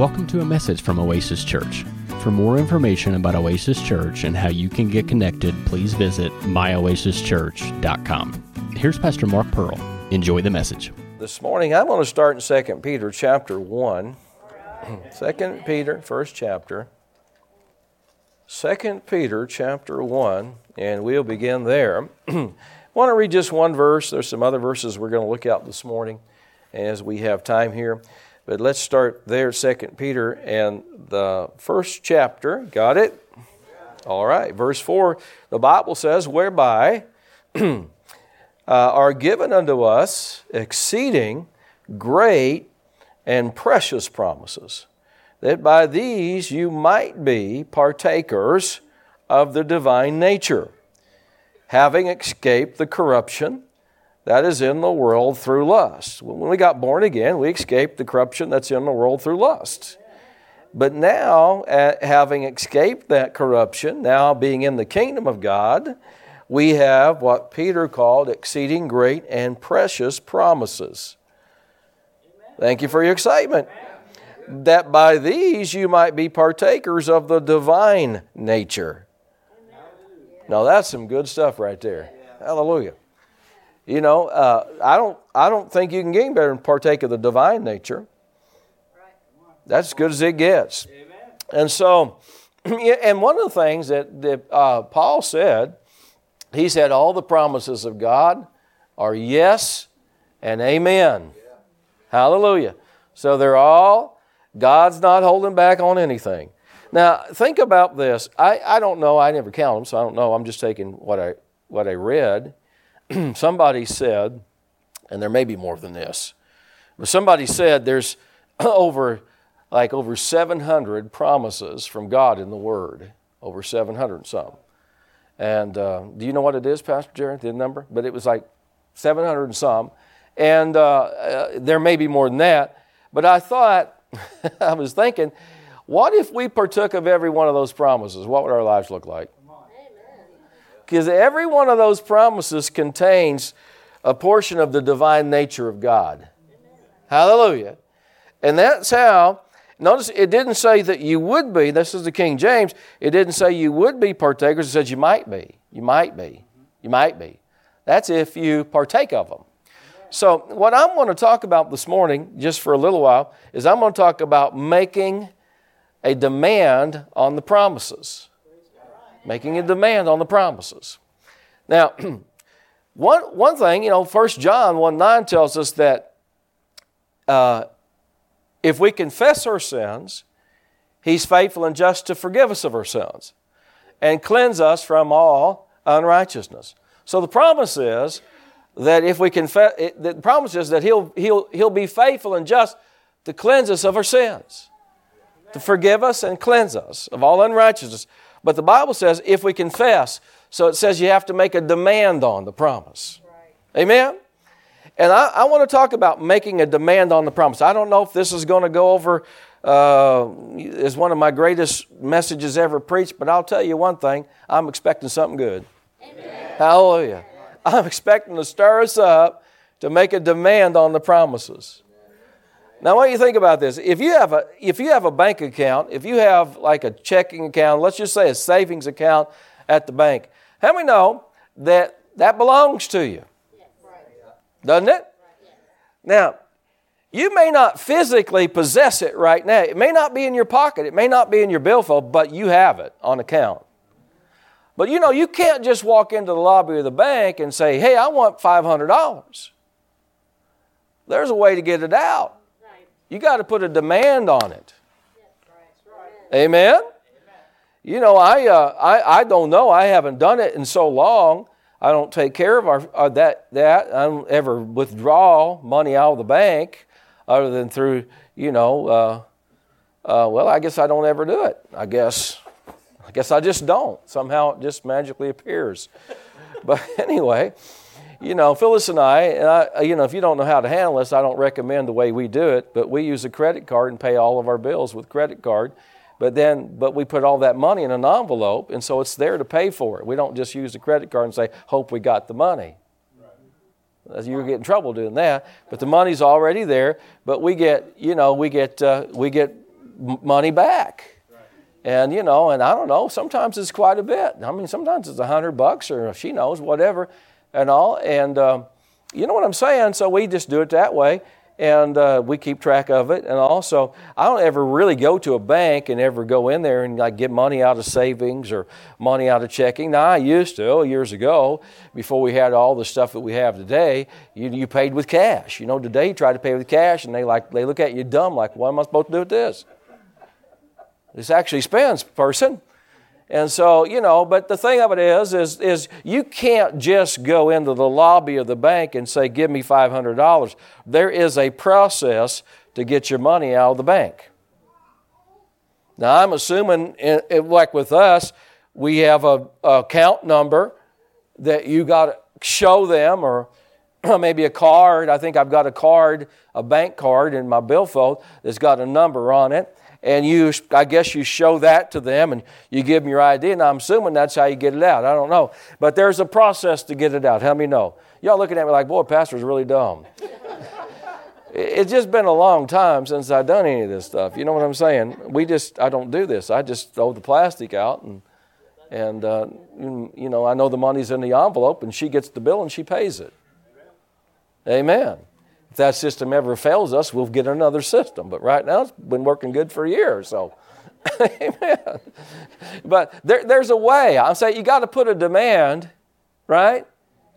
Welcome to a message from Oasis Church. For more information about Oasis Church and how you can get connected, please visit myoasischurch.com. Here's Pastor Mark Pearl. Enjoy the message. This morning, I want to start in 2 Peter chapter 1. 2 Peter, first chapter. 2 Peter chapter 1, and we'll begin there. I want to read just one verse. There's some other verses we're going to look at this morning as we have time here. But let's start there, 2 Peter and the first chapter. Got it? All right. Verse 4, the Bible says, whereby are given unto us exceeding great and precious promises, that by these you might be partakers of the divine nature, having escaped the corruption that is in the world through lust. When we got born again, we escaped the corruption that's in the world through lust. But now, having escaped that corruption, now being in the kingdom of God, we have what Peter called exceeding great and precious promises. Thank you for your excitement. That by these you might be partakers of the divine nature. Now that's some good stuff right there. Hallelujah. You know, I don't think you can get any better than partake of the divine nature. That's as good as it gets. And so, and one of the things that Paul said, he said all the promises of God are yes and amen. Hallelujah. So they're all, God's not holding back on anything. Now, think about this. I don't know. I never count them, so I don't know. I'm just taking what I read. Somebody said, and there may be more than this, but somebody said there's over 700 promises from God in the Word, over 700 and some. And do you know what it is, Pastor Jared, the number? But it was like 700 and some. And there may be more than that. But I thought, I was thinking, what if we partook of every one of those promises? What would our lives look like? Because every one of those promises contains a portion of the divine nature of God. Amen. Hallelujah. And that's how, notice it didn't say that you would be, this is the King James, it didn't say you would be partakers, it said you might be, you might be, you might be. That's if you partake of them. Amen. So what I'm going to talk about this morning, just for a little while, is I'm going to talk about making a demand on the promises. Making a demand on the promises. Now, one thing, you know, 1 John 1:9 tells us that if we confess our sins, He's faithful and just to forgive us of our sins and cleanse us from all unrighteousness. So the promise is that if we confess, the promise is that He'll be faithful and just to cleanse us of our sins, to forgive us and cleanse us of all unrighteousness. But the Bible says if we confess, so it says you have to make a demand on the promise. Right. Amen? And I want to talk about making a demand on the promise. I don't know if this is going to go over as one of my greatest messages ever preached, but I'll tell you one thing. I'm expecting something good. Amen. Hallelujah. I'm expecting to stir us up to make a demand on the promises. Now, why don't you think about this? If you have a bank account, if you have like a checking account, let's just say a savings account at the bank, how many know that belongs to you? Doesn't it? Now, you may not physically possess it right now. It may not be in your pocket. It may not be in your billfold, but you have it on account. But, you know, you can't just walk into the lobby of the bank and say, hey, I want $500. There's a way to get it out. You got to put a demand on it. Amen? Amen. You know, I don't know. I haven't done it in so long. I don't take care of that. I don't ever withdraw money out of the bank other than through, you know, I guess I don't ever do it. I guess I just don't. Somehow it just magically appears. But anyway, you know, Phyllis and I, you know, if you don't know how to handle this, I don't recommend the way we do it, but we use a credit card and pay all of our bills with credit card. But we put all that money in an envelope, and so it's there to pay for it. We don't just use the credit card and say, hope we got the money. Right. You'll get in trouble doing that. But the money's already there. But we get, you know, we get money back. And, you know, and I don't know, sometimes it's quite a bit. I mean, sometimes it's $100 or she knows, whatever, and all. And you know what I'm saying? So we just do it that way, and we keep track of it. And also, I don't ever really go to a bank and ever go in there and, like, get money out of savings or money out of checking. Now, I used to, years ago, before we had all the stuff that we have today, you paid with cash. You know, today you try to pay with cash, and they look at you dumb, like, what am I supposed to do with this? This actually spends person. And so, you know, but the thing of it is you can't just go into the lobby of the bank and say, give me $500. There is a process to get your money out of the bank. Now, I'm assuming, like with us, we have a account number that you got to show them, or maybe a card. I think I've got a card, a bank card in my billfold that's got a number on it. And you, I guess you show that to them and you give them your ID. And I'm assuming that's how you get it out. I don't know. But there's a process to get it out. How many know? Y'all looking at me like, boy, pastor's really dumb. It's just been a long time since I've done any of this stuff. You know what I'm saying? I don't do this. I just throw the plastic out. And you know, I know the money's in the envelope and she gets the bill and she pays it. Amen. If that system ever fails us, we'll get another system. But right now, it's been working good for a year or so. Amen. But there's a way. I'm saying you got to put a demand, right?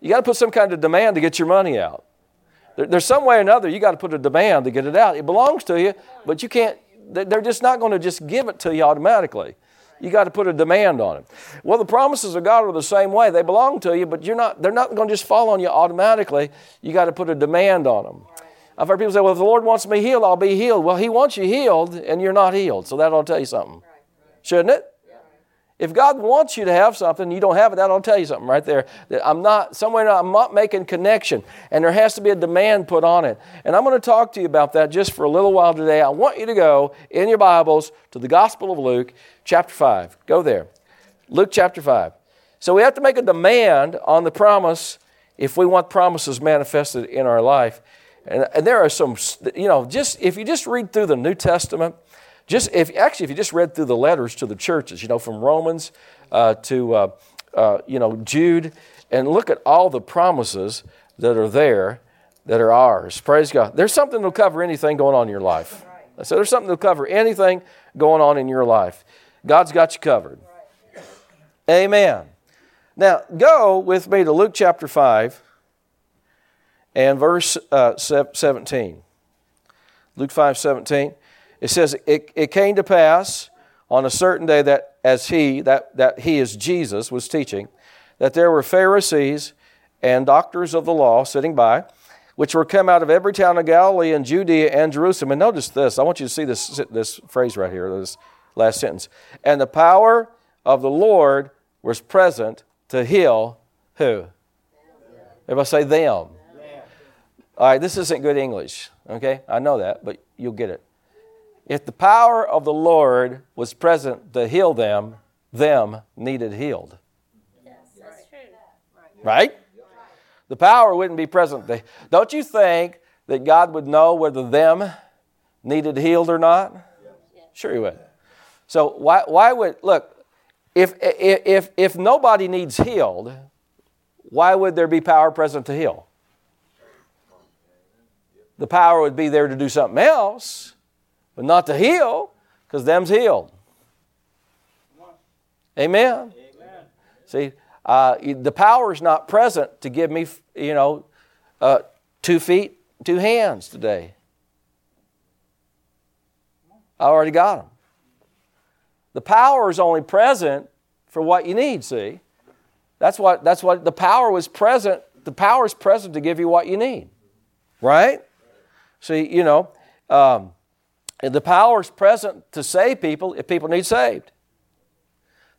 You got to put some kind of demand to get your money out. There's some way or another you got to put a demand to get it out. It belongs to you, but you can't. They're just not going to just give it to you automatically. You got to put a demand on it. Well, the promises of God are the same way. They belong to you, but they're not going to just fall on you automatically. You got to put a demand on them. I've heard people say, well, if the Lord wants me healed, I'll be healed. Well, He wants you healed, and you're not healed. So that'll tell you something, shouldn't it? If God wants you to have something, you don't have it, that'll tell you something right there. That I'm not making connection, and there has to be a demand put on it. And I'm going to talk to you about that just for a little while today. I want you to go in your Bibles to the Gospel of Luke, chapter 5. Go there. Luke chapter 5. So we have to make a demand on the promise if we want promises manifested in our life. And there are some, you know, just if you just read through the New Testament, if you just read through the letters to the churches, you know, from Romans to you know, Jude, and look at all the promises that are there that are ours. Praise God. There's something that'll cover anything going on in your life. So there's something that'll cover anything going on in your life. God's got you covered. Amen. Now, go with me to Luke chapter 5 and verse 17. Luke 5:17. It says, it came to pass on a certain day that as he is Jesus, was teaching, that there were Pharisees and doctors of the law sitting by, which were come out of every town of Galilee and Judea and Jerusalem. And notice this. I want you to see this phrase right here, this last sentence. And the power of the Lord was present to heal who? Everybody say them. All right, this isn't good English, okay? I know that, but you'll get it. If the power of the Lord was present to heal them needed healed. Yes, that's true. Right? The power wouldn't be present. Don't you think that God would know whether them needed healed or not? Sure He would. So why would, look, if nobody needs healed, why would there be power present to heal? The power would be there to do something else, but not to heal, because them's healed. Amen. Amen. See, the power's not present to give me, you know, 2 feet, 2 hands today. I already got them. The power is only present for what you need, see. That's what the power was present. The power is present to give you what you need. Right? See, you know, the power is present to save people if people need saved.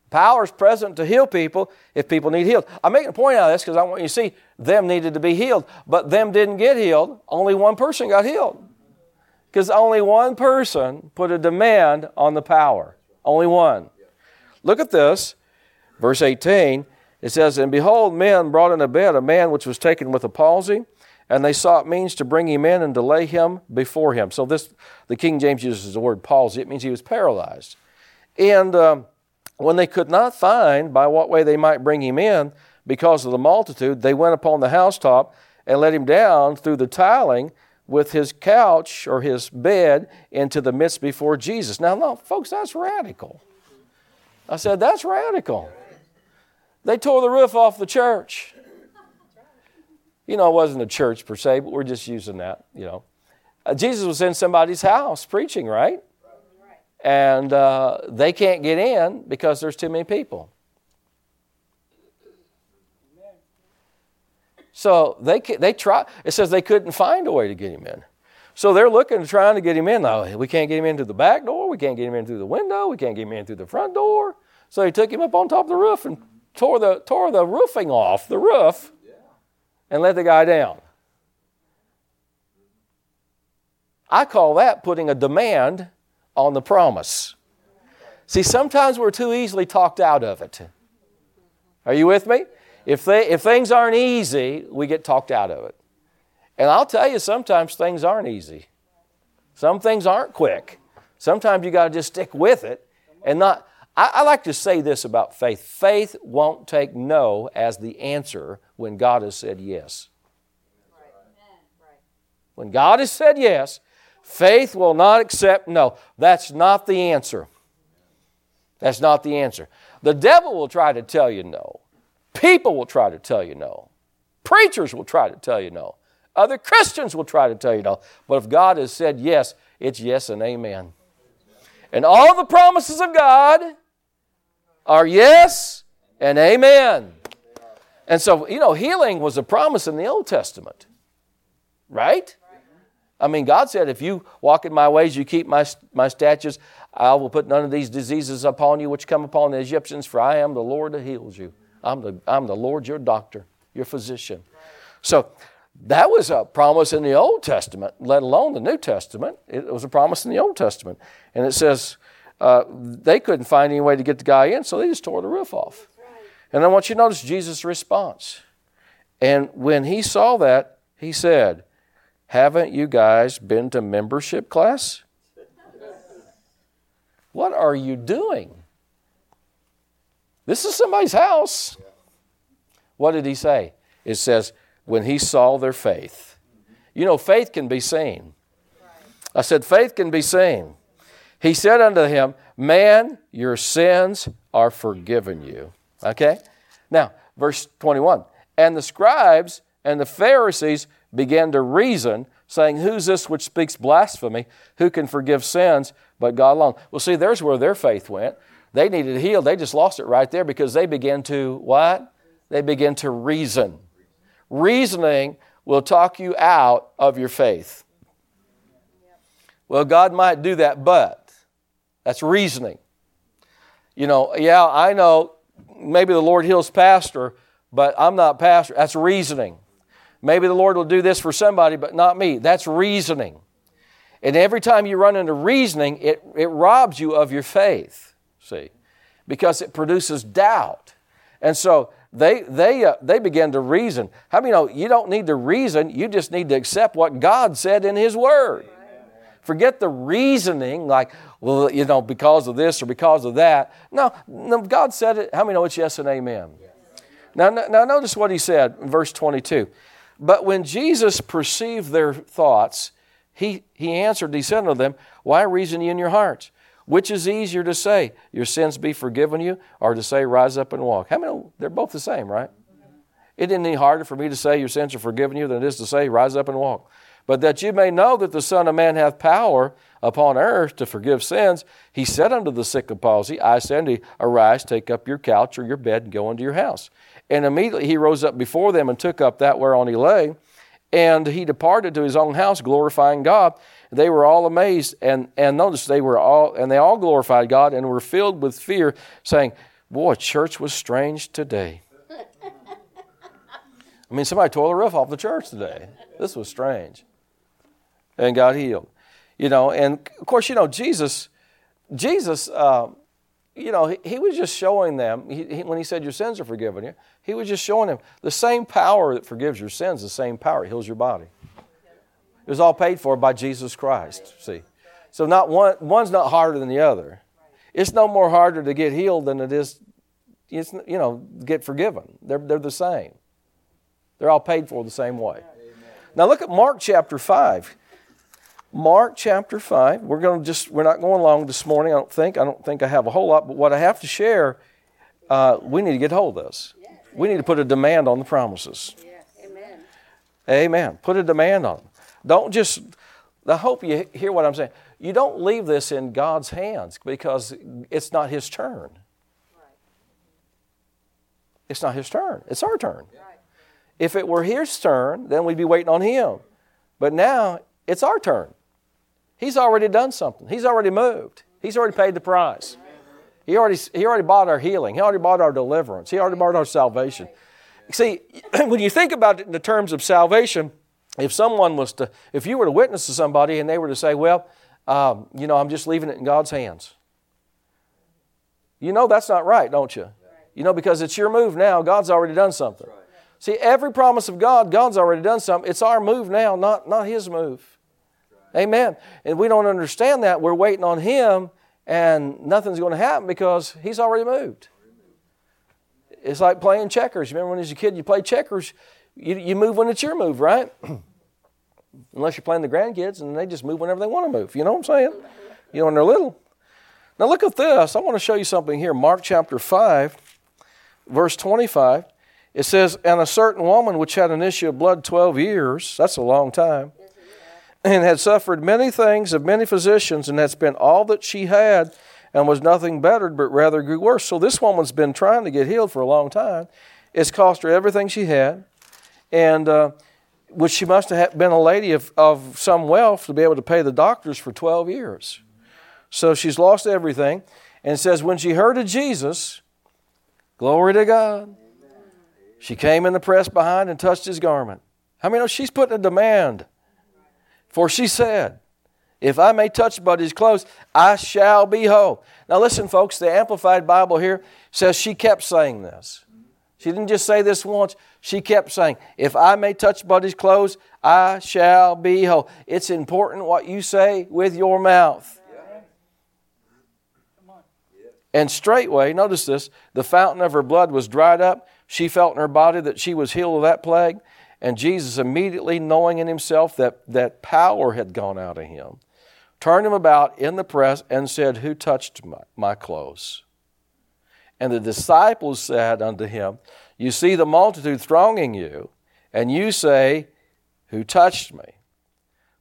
The power is present to heal people if people need healed. I'm making a point out of this because I want you to see them needed to be healed, but them didn't get healed. Only one person got healed because only one person put a demand on the power. Only one. Look at this. Verse 18, it says, And behold, men brought in a bed a man which was taken with a palsy, and they sought means to bring him in and to lay him before him. So this, the King James uses the word palsy. It means he was paralyzed. And when they could not find by what way they might bring him in because of the multitude, they went upon the housetop and let him down through the tiling with his couch or his bed into the midst before Jesus. Now, no, folks, that's radical. I said, that's radical. They tore the roof off the church. You know, it wasn't a church per se, but we're just using that, you know. Jesus was in somebody's house preaching, right? And they can't get in because there's too many people. So they try. It says they couldn't find a way to get him in. So they're looking, trying to get him in. Oh, we can't get him in through the back door. We can't get him in through the window. We can't get him in through the front door. So they took him up on top of the roof and tore the roofing off the roof and let the guy down. I call that putting a demand on the promise. See, sometimes we're too easily talked out of it. Are you with me? If things aren't easy, we get talked out of it. And I'll tell you, sometimes things aren't easy. Some things aren't quick. Sometimes you got to just stick with it and not. I like to say this about faith. Faith won't take no as the answer when God has said yes. When God has said yes, faith will not accept no. That's not the answer. That's not the answer. The devil will try to tell you no. People will try to tell you no. Preachers will try to tell you no. Other Christians will try to tell you no. But if God has said yes, it's yes and amen. And all the promises of God are yes and amen. And so, you know, healing was a promise in the Old Testament. Right? I mean, God said, if you walk in my ways, you keep my statutes, I will put none of these diseases upon you which come upon the Egyptians, for I am the Lord that heals you. I'm the Lord, your doctor, your physician. So that was a promise in the Old Testament, let alone the New Testament. It was a promise in the Old Testament. And it says they couldn't find any way to get the guy in, so they just tore the roof off. And I want you to notice Jesus' response. And when he saw that, he said, haven't you guys been to membership class? What are you doing? This is somebody's house. What did he say? It says, when he saw their faith. You know, faith can be seen. I said, faith can be seen. He said unto him, man, your sins are forgiven you. Okay? Now, verse 21. And the scribes and the Pharisees began to reason, saying, who's this which speaks blasphemy? Who can forgive sins but God alone? Well, see, there's where their faith went. They needed healed. They just lost it right there because they began to what? They began to reason. Reasoning will talk you out of your faith. Well, God might do that, but that's reasoning. You know, yeah, I know maybe the Lord heals pastor, but I'm not pastor. That's reasoning. Maybe the Lord will do this for somebody, but not me. That's reasoning. And every time you run into reasoning, it robs you of your faith, see, because it produces doubt. And so they began to reason. How many know you don't need to reason, you just need to accept what God said in His Word. Forget the reasoning like, well, you know, because of this or because of that. No, God said it. How many know it's yes and amen? Now notice what He said in verse 22. But when Jesus perceived their thoughts, He answered, He said unto them, why reason ye in your hearts? Which is easier to say, your sins be forgiven you, or to say, rise up and walk? How many? They're both the same, right? It isn't any harder for me to say, your sins are forgiven you, than it is to say, rise up and walk. But that you may know that the Son of Man hath power upon earth to forgive sins, He said unto the sick of palsy, I say unto you, arise, take up your couch or your bed, and go unto your house. And immediately he rose up before them and took up that whereon he lay. And he departed to his own house, glorifying God. They were all amazed, and notice they all glorified God and were filled with fear, saying, "Boy, church was strange today." I mean, somebody tore the roof off the church today. This was strange, and got healed. You know, and of course, you know Jesus. you know, he was just showing them, when he said your sins are forgiven you, he was just showing them the same power that forgives your sins, the same power that heals your body. It was all paid for by Jesus Christ, see. So not one's not harder than the other. It's no more harder to get healed than it is, you know, get forgiven. They're the same. They're all paid for the same way. Now look at Mark chapter 5. Mark chapter 5. We're not going long this morning, I don't think. I don't think I have a whole lot, but what I have to share, we need to get hold of this. We need to put a demand on the promises. Amen. Amen. Put a demand on them. Don't just, I hope you hear what I'm saying. You don't leave this in God's hands because it's not His turn. It's not His turn. It's our turn. If it were His turn, then we'd be waiting on Him. But now it's our turn. He's already done something. He's already moved. He's already paid the price. He already bought our healing. He already bought our deliverance. He already bought our salvation. See, when you think about it in the terms of salvation, if you were to witness to somebody and they were to say, well, you know, I'm just leaving it in God's hands. You know that's not right, don't you? You know, because it's your move now. God's already done something. See, every promise of God, God's already done something. It's our move now, not His move. Amen. And we don't understand that. We're waiting on Him and nothing's going to happen because He's already moved. It's like playing checkers. Remember when you was a kid, you played checkers. You move when it's your move, right? Unless you're playing the grandkids and they just move whenever they want to move. You know what I'm saying? You know, when they're little. Now look at this. I want to show you something here. Mark chapter 5, verse 25. It says, and a certain woman which had an issue of blood 12 years, that's a long time, and had suffered many things of many physicians and had spent all that she had and was nothing bettered but rather grew worse. So this woman's been trying to get healed for a long time. It's cost her everything she had. And which she must have been a lady of some wealth to be able to pay the doctors for 12 years. So she's lost everything. And it says, when she heard of Jesus, glory to God, amen, she came in the press behind and touched His garment. How many know she's putting a demand? For she said, if I may touch but His clothes, I shall be whole. Now listen, folks, the Amplified Bible here says she kept saying this. She didn't just say this once. She kept saying, if I may touch but His clothes, I shall be whole. It's important what you say with your mouth. Yeah. Come on. Yeah. And straightway, notice this, the fountain of her blood was dried up. She felt in her body that she was healed of that plague. And Jesus, immediately knowing in Himself that power had gone out of Him, turned Him about in the press and said, who touched my clothes? And the disciples said unto Him, you see the multitude thronging you, and you say, who touched me?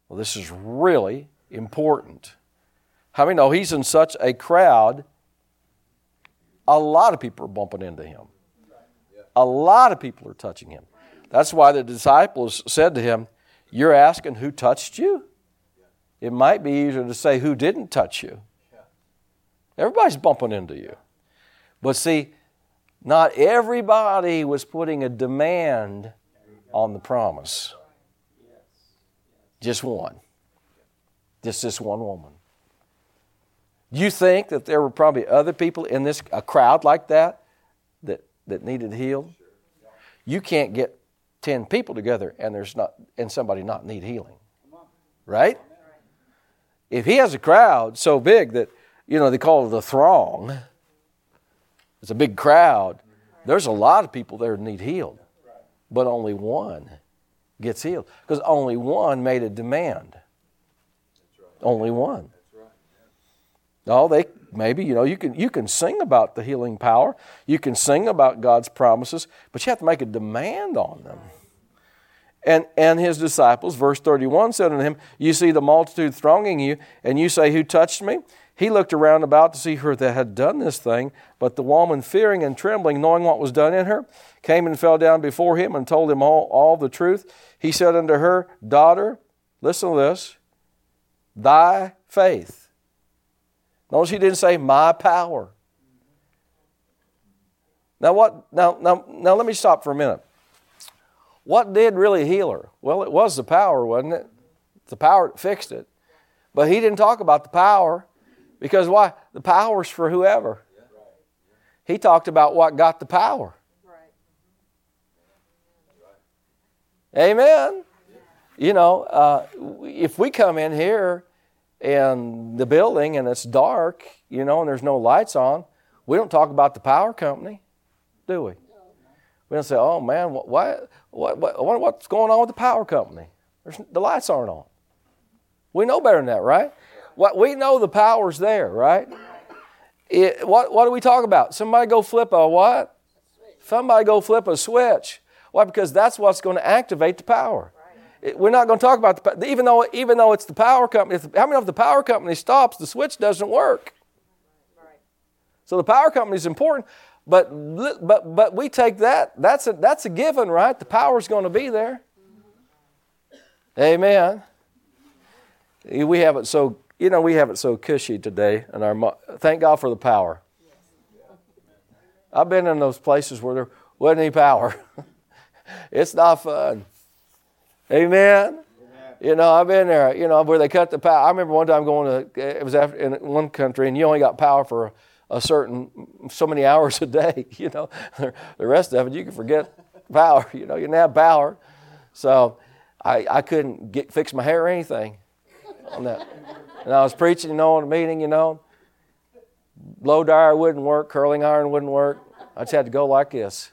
Well, this is really important. How many know He's in such a crowd, a lot of people are bumping into Him. A lot of people are touching Him. That's why the disciples said to Him, you're asking who touched you? It might be easier to say who didn't touch you. Everybody's bumping into you. But see, not everybody was putting a demand on the promise. Just one. Just this one woman. You think that there were probably other people in a crowd like that needed healed? You can't get 10 people together and somebody not need healing. Right? If He has a crowd so big that, you know, they call it a throng, it's a big crowd. There's a lot of people there that need healed. But only one gets healed. Because only one made a demand. Only one. No, you can sing about the healing power. You can sing about God's promises. But you have to make a demand on them. And His disciples, verse 31, said unto Him, you see the multitude thronging you, and you say, who touched me? He looked around about to see her that had done this thing, but the woman, fearing and trembling, knowing what was done in her, came and fell down before Him and told Him all the truth. He said unto her, daughter, listen to this, thy faith. Notice He didn't say my power. Now let me stop for a minute. What did really heal her? Well, it was the power, wasn't it? The power that fixed it. But He didn't talk about the power. Because why? The power's for whoever. He talked about what got the power. Right. Amen. Yeah. You know, if we come in here and the building and it's dark, you know, and there's no lights on, we don't talk about the power company, do we? We don't say, oh man, what's going on with the power company? The lights aren't on. We know better than that, right? What we know, the power's there, right? What do we talk about? Somebody go flip a what? Somebody go flip a switch. Why? Because that's what's going to activate the power. We're not going to talk about the even though it's the power company. How many of the power company stops, the switch doesn't work? So the power company is important, but we take that. That's a given, right? The power's going to be there. Amen. We have it so, you know, we have it so cushy today, and thank God for the power. I've been in those places where there wasn't any power. It's not fun. Amen. You know, I've been there. You know, where they cut the power. I remember one time it was in one country, and you only got power for a certain so many hours a day. You know, the rest of it you can forget power. You know, you didn't have power, so I couldn't fix my hair or anything on that. And I was preaching, you know, in a meeting, you know. Blow dryer wouldn't work. Curling iron wouldn't work. I just had to go like this.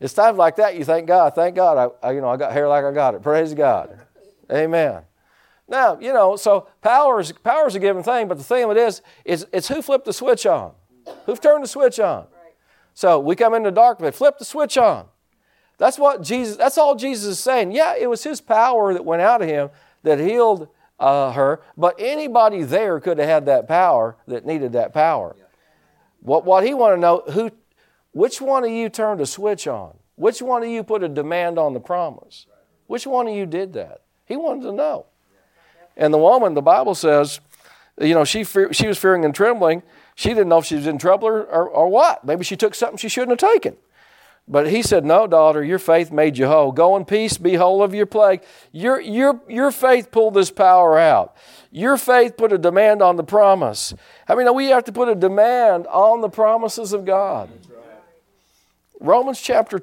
It's times like that you thank God. Thank God, I got hair like I got it. Praise God. Amen. Now, you know, so power's a given thing, but the thing of it is it's who flipped the switch on. Who turned the switch on? So we come into the dark, but flip the switch on. That's all Jesus is saying. Yeah, it was His power that went out of Him that healed her, but anybody there could have had that power that needed that power. Yeah. What He wanted to know, which one of you turned a switch on? Which one of you put a demand on the promise? Which one of you did that? He wanted to know. And the woman, the Bible says, you know, she was fearing and trembling. She didn't know if she was in trouble or what. Maybe she took something she shouldn't have taken. But He said, no, daughter, your faith made you whole. Go in peace, be whole of your plague. Your faith pulled this power out. Your faith put a demand on the promise. I mean, we have to put a demand on the promises of God. Right. Romans chapter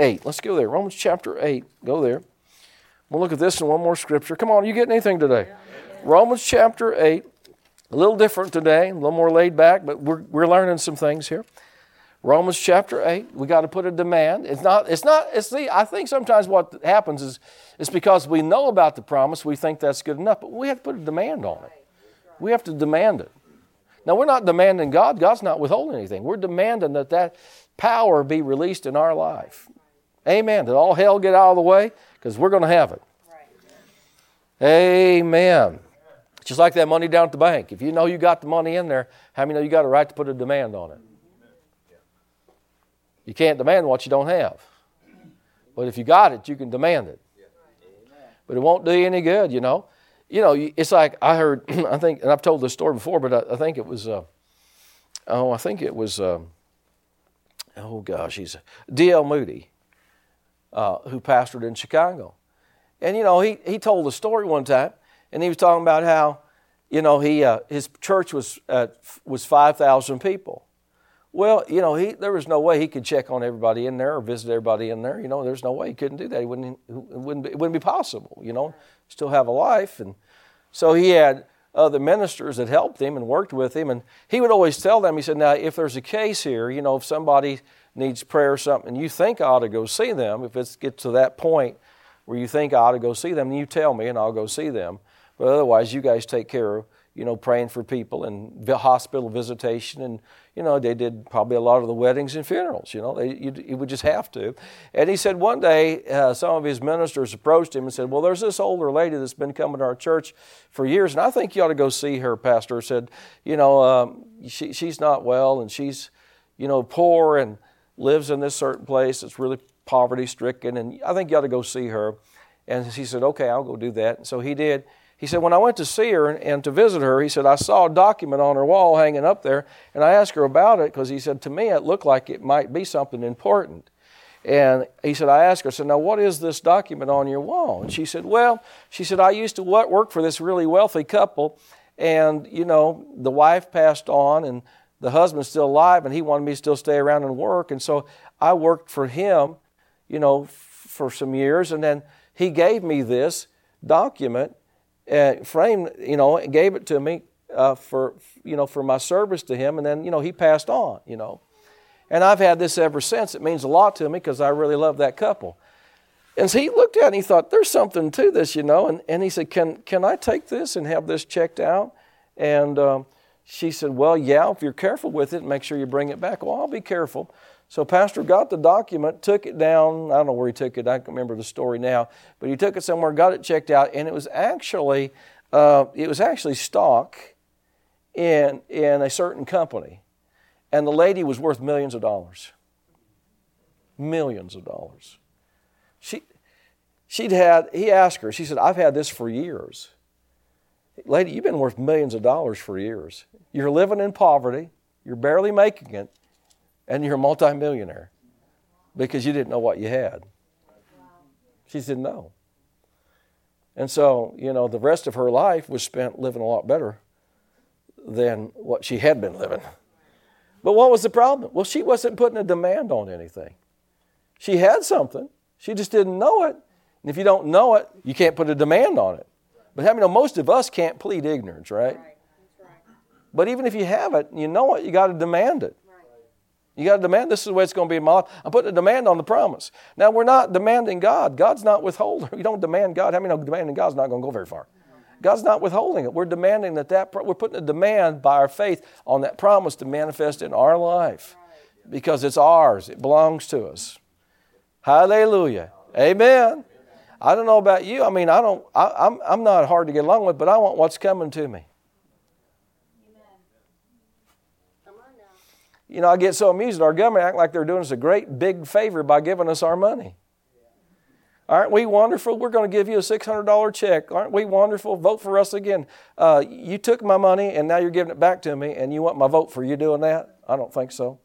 8. Let's go there. Romans chapter 8. Go there. We'll look at this in one more scripture. Come on, you getting anything today? Yeah. Romans chapter 8. A little different today, a little more laid back, but we're learning some things here. Romans chapter 8, we got to put a demand. I think sometimes what happens is it's because we know about the promise, we think that's good enough, but we have to put a demand on it. We have to demand it. Now, we're not demanding God. God's not withholding anything. We're demanding that power be released in our life. Amen. That all hell get out of the way, because we're going to have it. Amen. Just like that money down at the bank. If you know you got the money in there, how many know you got a right to put a demand on it? You can't demand what you don't have. But if you got it, you can demand it. But it won't do you any good, you know. You know, it's like I heard, I think, and I've told this story before, but I think it was, he's D.L. Moody, who pastored in Chicago. And, you know, he told a story one time, and he was talking about how, you know, his church was 5,000 people. Well, you know, there was no way he could check on everybody in there or visit everybody in there. You know, there's no way he couldn't do that. It wouldn't be possible, you know, still have a life. And so he had other ministers that helped him and worked with him. And he would always tell them, he said, now, if there's a case here, you know, if somebody needs prayer or something, you think I ought to go see them. If it gets to that point where you think I ought to go see them, you tell me and I'll go see them. But otherwise, you guys take care of, you know, praying for people and hospital visitation. And, you know, they did probably a lot of the weddings and funerals, you know. You would just have to. And he said one day some of his ministers approached him and said, well, there's this older lady that's been coming to our church for years, and I think you ought to go see her, Pastor. Said, you know, she's not well, and she's, you know, poor and lives in this certain place that's really poverty-stricken, and I think you ought to go see her. And he said, okay, I'll go do that. And so he did. He said, when I went to see her and to visit her, he said, I saw a document on her wall hanging up there, and I asked her about it because he said, to me, it looked like it might be something important. And he said, I asked her, I said, now what is this document on your wall? And she said, well, I used to work for this really wealthy couple, And, you know, the wife passed on and the husband's still alive, and he wanted me to still stay around and work. And so I worked for him, you know, for some years. And then he gave me this document, framed, you know, and gave it to me for, you know, for my service to him. And then, you know, he passed on, you know. And I've had this ever since. It means a lot to me because I really love that couple. And so he looked at it and he thought, there's something to this, you know. And he said, can I take this and have this checked out? And she said, well, yeah, if you're careful with it, make sure you bring it back. Well, I'll be careful. So Pastor got the document, took it down. I don't know where he took it. I can't remember the story now. But he took it somewhere, got it checked out. And it was actually stock in a certain company. And the lady was worth millions of dollars. Millions of dollars. He asked her, she said, I've had this for years. Lady, you've been worth millions of dollars for years. You're living in poverty. You're barely making it. And you're a multimillionaire because you didn't know what you had. She said, no. And so, you know, the rest of her life was spent living a lot better than what she had been living. But what was the problem? Well, she wasn't putting a demand on anything. She had something. She just didn't know it. And if you don't know it, you can't put a demand on it. But how many know most of us can't plead ignorance, right? Right. That's right. But even if you have it and you know it, you got to demand it. Right. You got to demand, this is the way it's going to be in my life. I'm putting a demand on the promise. Now, we're not demanding God. God's not withholding. We don't demand God. How many know demanding God's not going to go very far? God's not withholding it. We're demanding that we're putting a demand by our faith on that promise to manifest in our life because it's ours. It belongs to us. Hallelujah. Amen. I don't know about you. I mean, I'm not hard to get along with, but I want what's coming to me. You know, I get so amused at our government act like they're doing us a great big favor by giving us our money. Aren't we wonderful? We're going to give you a $600 check. Aren't we wonderful? Vote for us again. You took my money and now you're giving it back to me and you want my vote for you doing that? I don't think so.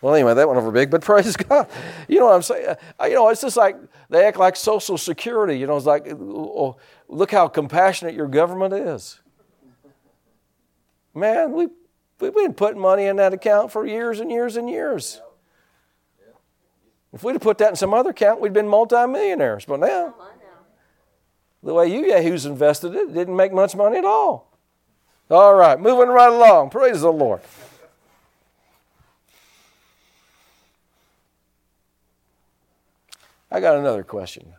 Well, anyway, that went over big, but praise God. You know what I'm saying? You know, it's just like they act like Social Security. You know, it's like, oh, look how compassionate your government is. Man, we've been putting money in that account for years and years and years. If we'd have put that in some other account, we'd been multimillionaires. But now, the way you yahoos invested it didn't make much money at all. All right, moving right along. Praise the Lord. I got another question.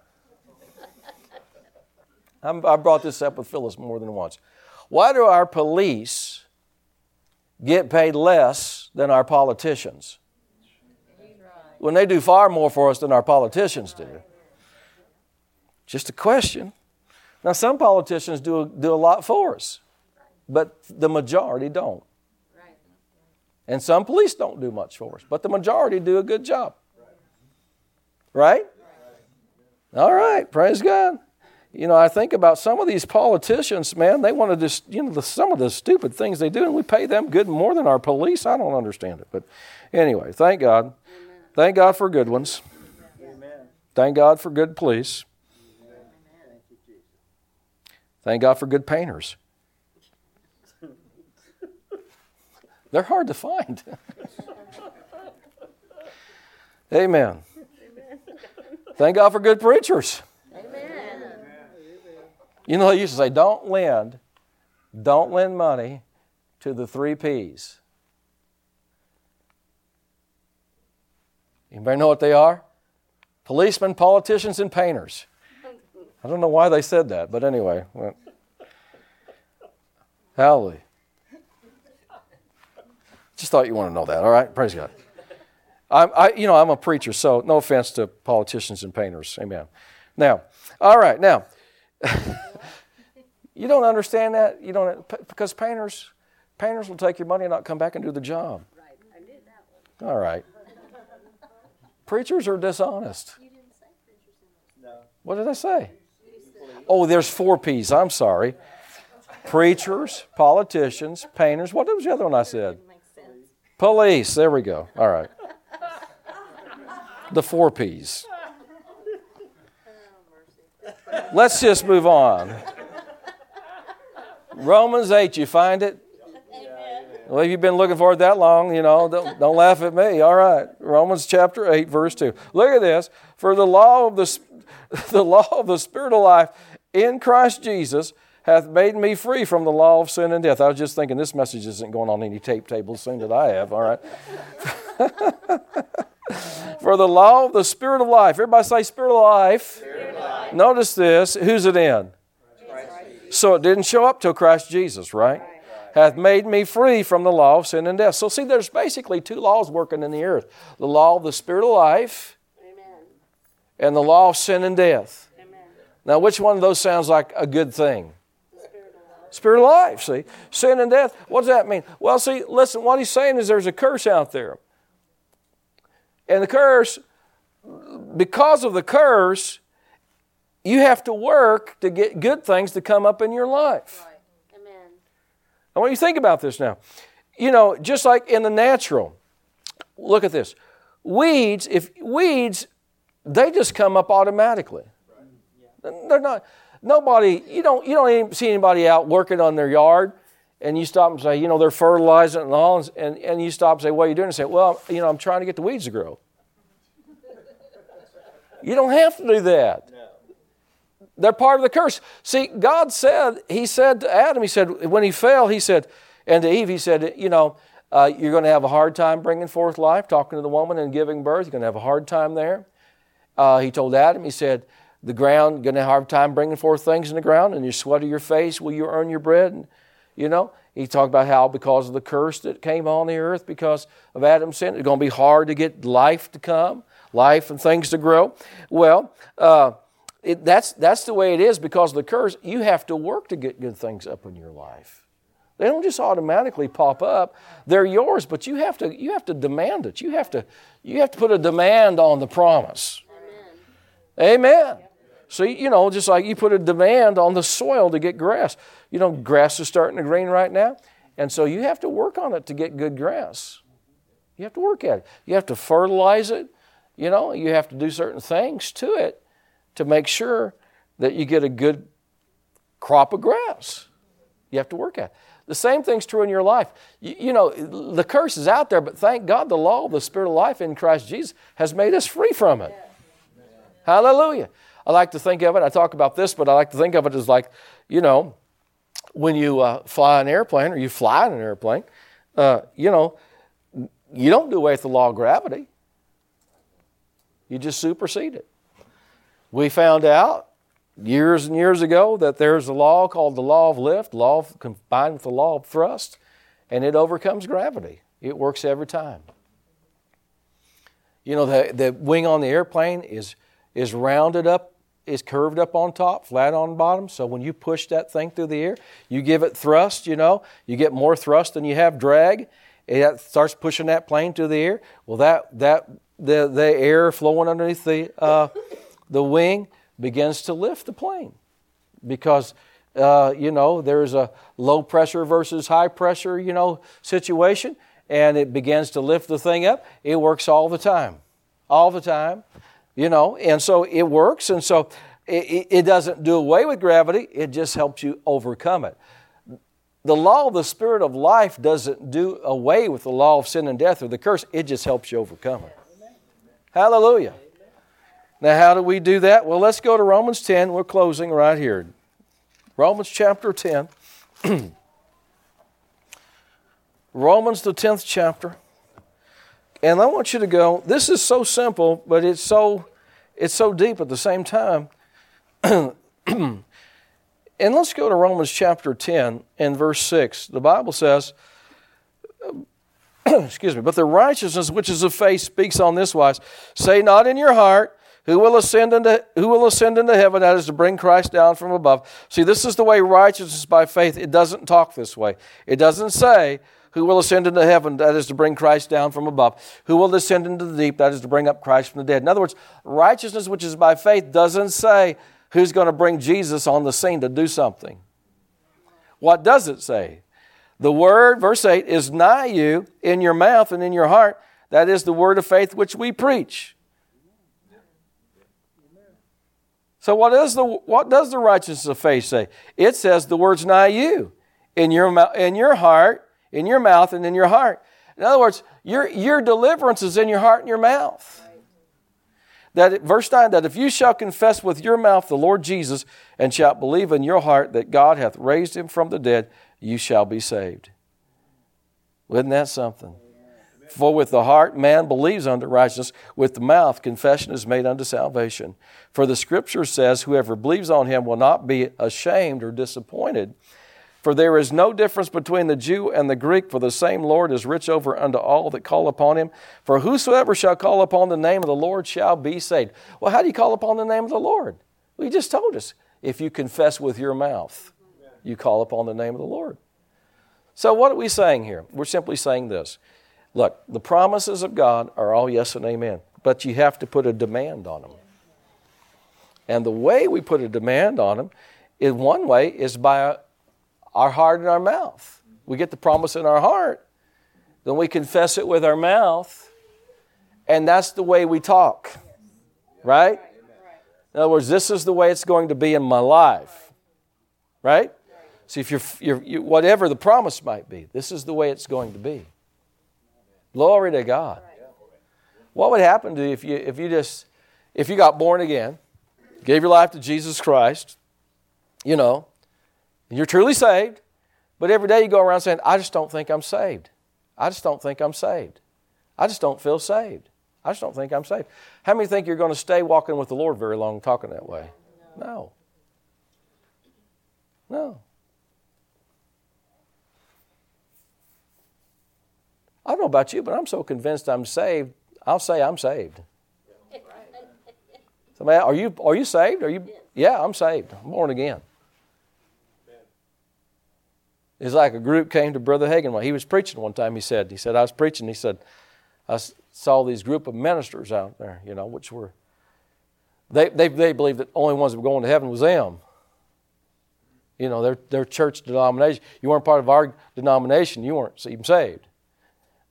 I brought this up with Phyllis more than once. Why do our police get paid less than our politicians? When they do far more for us than our politicians do. Just a question. Now, some politicians do a lot for us, but the majority don't. And some police don't do much for us, but the majority do a good job. Right? All right. Praise God. You know, I think about some of these politicians, man, they want to just, you know, some of the stupid things they do, and we pay them good more than our police. I don't understand it. But anyway, thank God. Thank God for good ones. Amen. Thank God for good police. Amen. Thank God for good painters. They're hard to find. Amen. Amen. Thank God for good preachers. Amen. You know, they used to say, don't lend money to the 3 Ps. Anybody know what they are? Policemen, politicians, and painters. I don't know why they said that, but anyway. Well. Hallelujah. Just thought you want to know that, all right? Praise God. I'm a preacher, so no offense to politicians and painters. Amen. Now, all right, now. You don't understand that? You don't, because painters will take your money and not come back and do the job. Right, I did that one. All right. Preachers are dishonest. You didn't say preachers. No. What did I say? Oh, there's 4 Ps. I'm sorry. Preachers, politicians, painters. What was the other one I said? Police. There we go. All right. The 4 Ps. Let's just move on. Romans 8, you find it? Well, if you've been looking for it that long, you know, don't laugh at me. All right. Romans chapter 8, verse 2. Look at this. For the law of the Spirit of life in Christ Jesus hath made me free from the law of sin and death. I was just thinking this message isn't going on any tape table soon that I have. All right. For the law of the Spirit of life. Everybody say Spirit of life. Spirit of life. Notice this. Who's it in? Christ. So it didn't show up till Christ Jesus, right? Hath made me free from the law of sin and death. So see, there's basically two laws working in the earth. The law of the Spirit of life. Amen. And the law of sin and death. Amen. Now, which one of those sounds like a good thing? Spirit of life, see? Sin and death, what does that mean? Well, see, listen, what he's saying is there's a curse out there. And the curse, because of the curse, you have to work to get good things to come up in your life. Right. Amen. I want you to think about this now. You know, just like in the natural, look at this. Weeds, they just come up automatically. Right. Yeah. They're not... Nobody, you don't see anybody out working on their yard and you stop and say, you know, they're fertilizing and all, and you stop and say, what are you doing? And say, well, you know, I'm trying to get the weeds to grow. You don't have to do that. No. They're part of the curse. See, God said, he said to Adam, he said, when he fell, he said, and to Eve, he said, you know, you're going to have a hard time bringing forth life, talking to the woman and giving birth. You're going to have a hard time there. He told Adam, he said, the ground, going to have a hard time bringing forth things in the ground, and your sweat of your face, will you earn your bread? And, you know, he talked about how because of the curse that came on the earth, because of Adam's sin, it's going to be hard to get life to come, life and things to grow. Well, that's the way it is because of the curse. You have to work to get good things up in your life. They don't just automatically pop up. They're yours, but you have to demand it. You have to put a demand on the promise. Amen. See, you know, just like you put a demand on the soil to get grass. You know, grass is starting to green right now. And so you have to work on it to get good grass. You have to work at it. You have to fertilize it. You know, you have to do certain things to it to make sure that you get a good crop of grass. You have to work at it. The same thing's true in your life. You know, the curse is out there, but thank God the law of the Spirit of life in Christ Jesus has made us free from it. Hallelujah. I like to think of it, I talk about this, but I like to think of it as like, you know, when you fly an airplane or you fly in an airplane, you know, you don't do away with the law of gravity. You just supersede it. We found out years and years ago that there's a law called the law of lift, combined with the law of thrust, and it overcomes gravity. It works every time. You know, the wing on the airplane is rounded up, is curved up on top, flat on bottom. So when you push that thing through the air, you give it thrust, you know, you get more thrust than you have drag. It starts pushing that plane through the air. Well, the air flowing underneath the wing begins to lift the plane because, you know, there's a low pressure versus high pressure, you know, situation, and it begins to lift the thing up. It works all the time, all the time. You know, and so it works, and so it doesn't do away with gravity. It just helps you overcome it. The law of the Spirit of life doesn't do away with the law of sin and death or the curse. It just helps you overcome it. Amen. Hallelujah. Amen. Now, how do we do that? Well, let's go to Romans 10. We're closing right here. Romans chapter 10. Romans the 10th chapter. And I want you to go, this is so simple, but it's so deep at the same time. And let's go to Romans chapter 10 and verse 6. The Bible says, excuse me, but the righteousness which is of faith speaks on this wise, say not in your heart, who will ascend into heaven, that is to bring Christ down from above. See, this is the way righteousness by faith, it doesn't talk this way. It doesn't say, who will ascend into heaven, that is to bring Christ down from above. Who will descend into the deep, that is to bring up Christ from the dead. In other words, righteousness which is by faith doesn't say who's going to bring Jesus on the scene to do something. What does it say? The word, verse 8, is nigh you, in your mouth and in your heart. That is the word of faith which we preach. So what does the righteousness of faith say? It says the word's nigh you. in your mouth, and in your heart. In other words, your deliverance is in your heart and your mouth. That verse 9, that if you shall confess with your mouth the Lord Jesus and shalt believe in your heart that God hath raised him from the dead, you shall be saved. Wasn't that something? For with the heart man believes unto righteousness, with the mouth confession is made unto salvation. For the Scripture says, whoever believes on him will not be ashamed or disappointed. For there is no difference between the Jew and the Greek, for the same Lord is rich over unto all that call upon him. For whosoever shall call upon the name of the Lord shall be saved. Well, how do you call upon the name of the Lord? Well, he just told us, if you confess with your mouth, you call upon the name of the Lord. So what are we saying here? We're simply saying this. Look, the promises of God are all yes and amen, but you have to put a demand on them. And the way we put a demand on them, in one way, is by our heart and our mouth. We get the promise in our heart, then we confess it with our mouth, and that's the way we talk, right? In other words, this is the way it's going to be in my life, right? See, if you're whatever the promise might be, this is the way it's going to be. Glory to God. What would happen to you if you got born again, gave your life to Jesus Christ, and you're truly saved, but every day you go around saying, I just don't think I'm saved. I just don't think I'm saved. I just don't feel saved. I just don't think I'm saved. How many think you're going to stay walking with the Lord very long talking that way? No. No. I don't know about you, but I'm so convinced I'm saved, I'll say I'm saved. Somebody, are you saved? Yeah, I'm saved. I'm born again. It's like a group came to Brother Hagin. He was preaching one time, he said, I was preaching. He said, I saw these group of ministers out there, which were, they believed that the only ones that were going to heaven was them. Their church denomination. You weren't part of our denomination. You weren't even saved.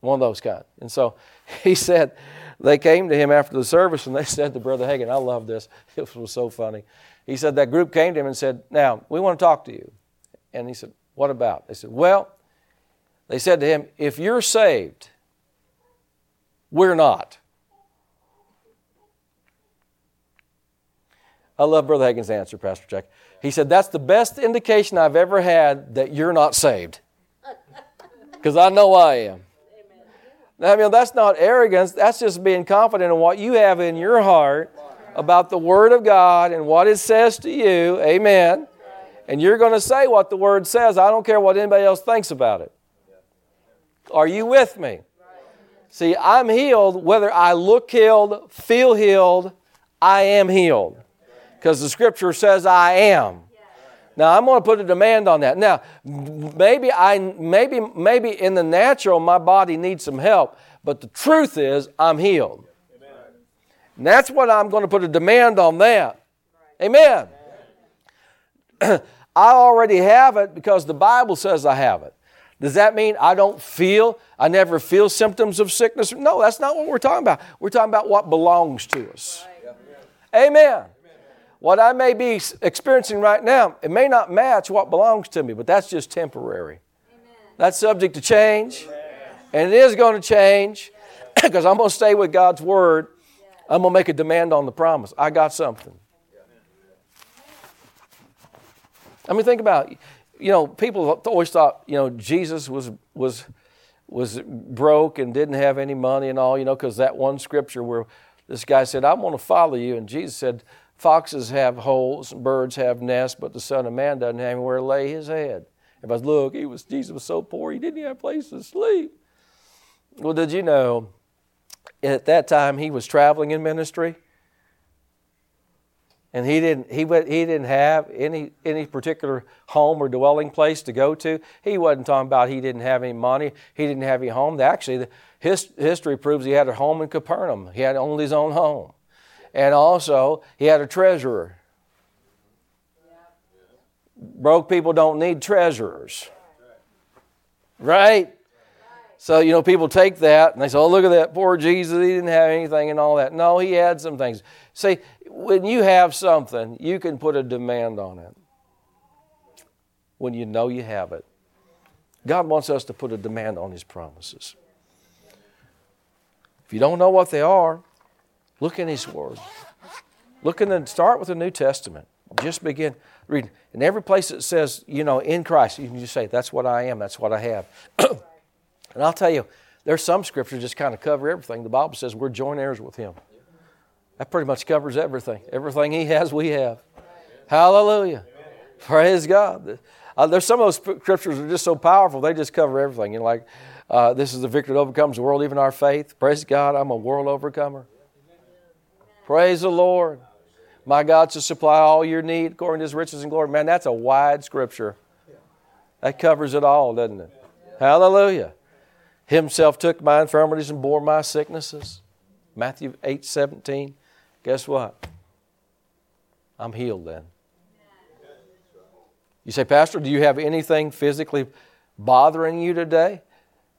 One of those kind. And so he said, they came to him after the service and they said to Brother Hagin, I love this. It was so funny. He said, that group came to him and said, now, we want to talk to you. And he said, what about? They said, well, they said to him, if you're saved, we're not. I love Brother Hagin's answer, Pastor Jack. He said, that's the best indication I've ever had that you're not saved. Because I know I am. Now, that's not arrogance. That's just being confident in what you have in your heart about the Word of God and what it says to you. Amen. And you're going to say what the Word says. I don't care what anybody else thinks about it. Are you with me? See, I'm healed. Whether I look healed, feel healed, I am healed. Because the Scripture says I am. Now, I'm going to put a demand on that. Now, maybe in the natural, my body needs some help, but the truth is I'm healed. Amen. And that's what I'm going to put a demand on that. Amen. Amen. I already have it because the Bible says I have it. Does that mean I never feel symptoms of sickness? No, that's not what we're talking about. We're talking about what belongs to us. Right. Amen. What I may be experiencing right now, it may not match what belongs to me, but that's just temporary. Amen. That's subject to change. Amen. And it is going to change because I'm going to stay with God's Word. Yeah. I'm going to make a demand on the promise. I got something. Yeah. I mean, think about it. People always thought, Jesus was broke and didn't have any money and all, because that one scripture where this guy said, I'm going to follow you. And Jesus said, foxes have holes, birds have nests, but the Son of Man doesn't have anywhere to lay his head. Everybody's, look, Jesus was so poor, he didn't even have a place to sleep. Well, did you know, at that time he was traveling in ministry, and he didn't have any particular home or dwelling place to go to. He wasn't talking about he didn't have any money, he didn't have any home. Actually, history proves he had a home in Capernaum. He had only his own home. And also, he had a treasurer. Broke people don't need treasurers. Right? So, people take that and they say, oh, look at that, poor Jesus, he didn't have anything and all that. No, he had some things. See, when you have something, you can put a demand on it. When you know you have it. God wants us to put a demand on His promises. If you don't know what they are, look in His Word. Look in and start with the New Testament. Just begin reading. In every place it says, you know, in Christ, you can just say, that's what I am, that's what I have. And I'll tell you, there's some scriptures just kind of cover everything. The Bible says we're joint heirs with Him. That pretty much covers everything. Everything He has, we have. Hallelujah. Amen. Praise God. There's some of those scriptures that are just so powerful, they just cover everything. You know, like, this is the victory that overcomes the world, even our faith. Praise God, I'm a world overcomer. Amen. Praise the Lord. My God shall supply all your need according to His riches and glory. Man, that's a wide scripture. That covers it all, doesn't it? Hallelujah. Himself took my infirmities and bore my sicknesses. Matthew 8:17. Guess what? I'm healed then. You say, Pastor, do you have anything physically bothering you today?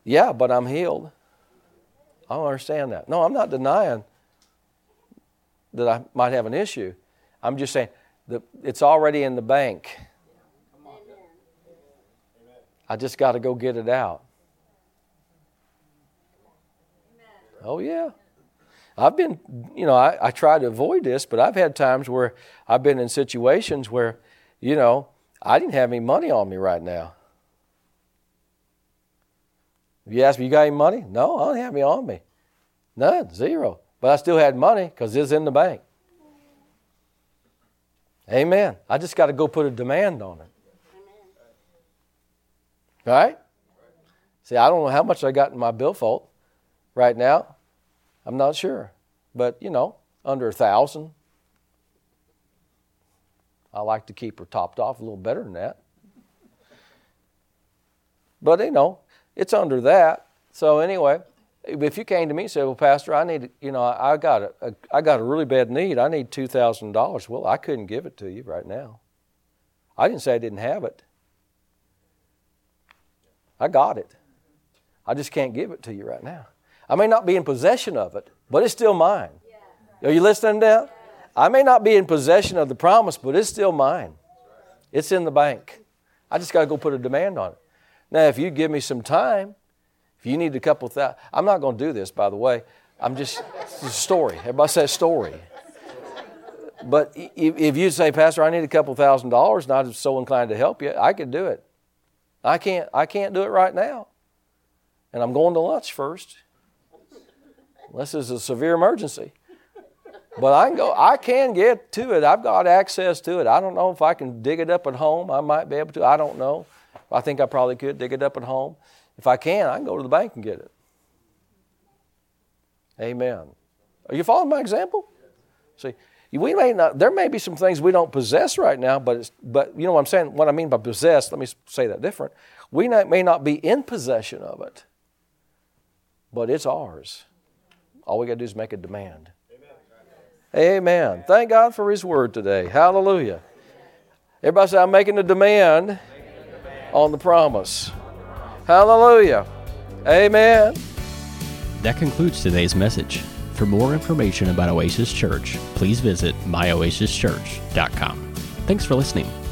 Yeah, but I'm healed. I don't understand that. No, I'm not denying that I might have an issue. I'm just saying that it's already in the bank. I just got to go get it out. Oh, yeah. I've been, you know, I try to avoid this, but I've had times where I've been in situations where, you know, I didn't have any money on me right now. You ask me, you got any money? No, I don't have any on me. None, zero. But I still had money because it's in the bank. Amen. I just got to go put a demand on it. Right? See, I don't know how much I got in my billfold right now. I'm not sure. But, you know, under 1,000. I like to keep her topped off a little better than that. But, you know, it's under that. So anyway, if you came to me and said, well, Pastor, I need, you know, I got a really bad need. I need $2,000. Well, I couldn't give it to you right now. I didn't say I didn't have it. I got it. I just can't give it to you right now. I may not be in possession of it, but it's still mine. Are you listening to that? I may not be in possession of the promise, but it's still mine. It's in the bank. I just got to go put a demand on it. Now, if you give me some time, if you need a couple thousand, I'm not going to do this, by the way. I'm just, it's a story. Everybody says story. But if you say, Pastor, I need a couple $1,000, and I'm so inclined to help you, I could do it. I can't do it right now. And I'm going to lunch first. Unless it's a severe emergency. But I can go. I can get to it. I've got access to it. I don't know if I can dig it up at home. I might be able to. I don't know. I think I probably could dig it up at home. If I can go to the bank and get it. Amen. Are you following my example? See, we may not. There may be some things we don't possess right now, but you know what I'm saying. What I mean by possess. Let me say that different. We may not be in possession of it, but it's ours. All we got to do is make a demand. Amen. Thank God for His Word today. Hallelujah. Everybody say, I'm making a demand on the promise. Hallelujah. Amen. That concludes today's message. For more information about Oasis Church, please visit myoasischurch.com. Thanks for listening.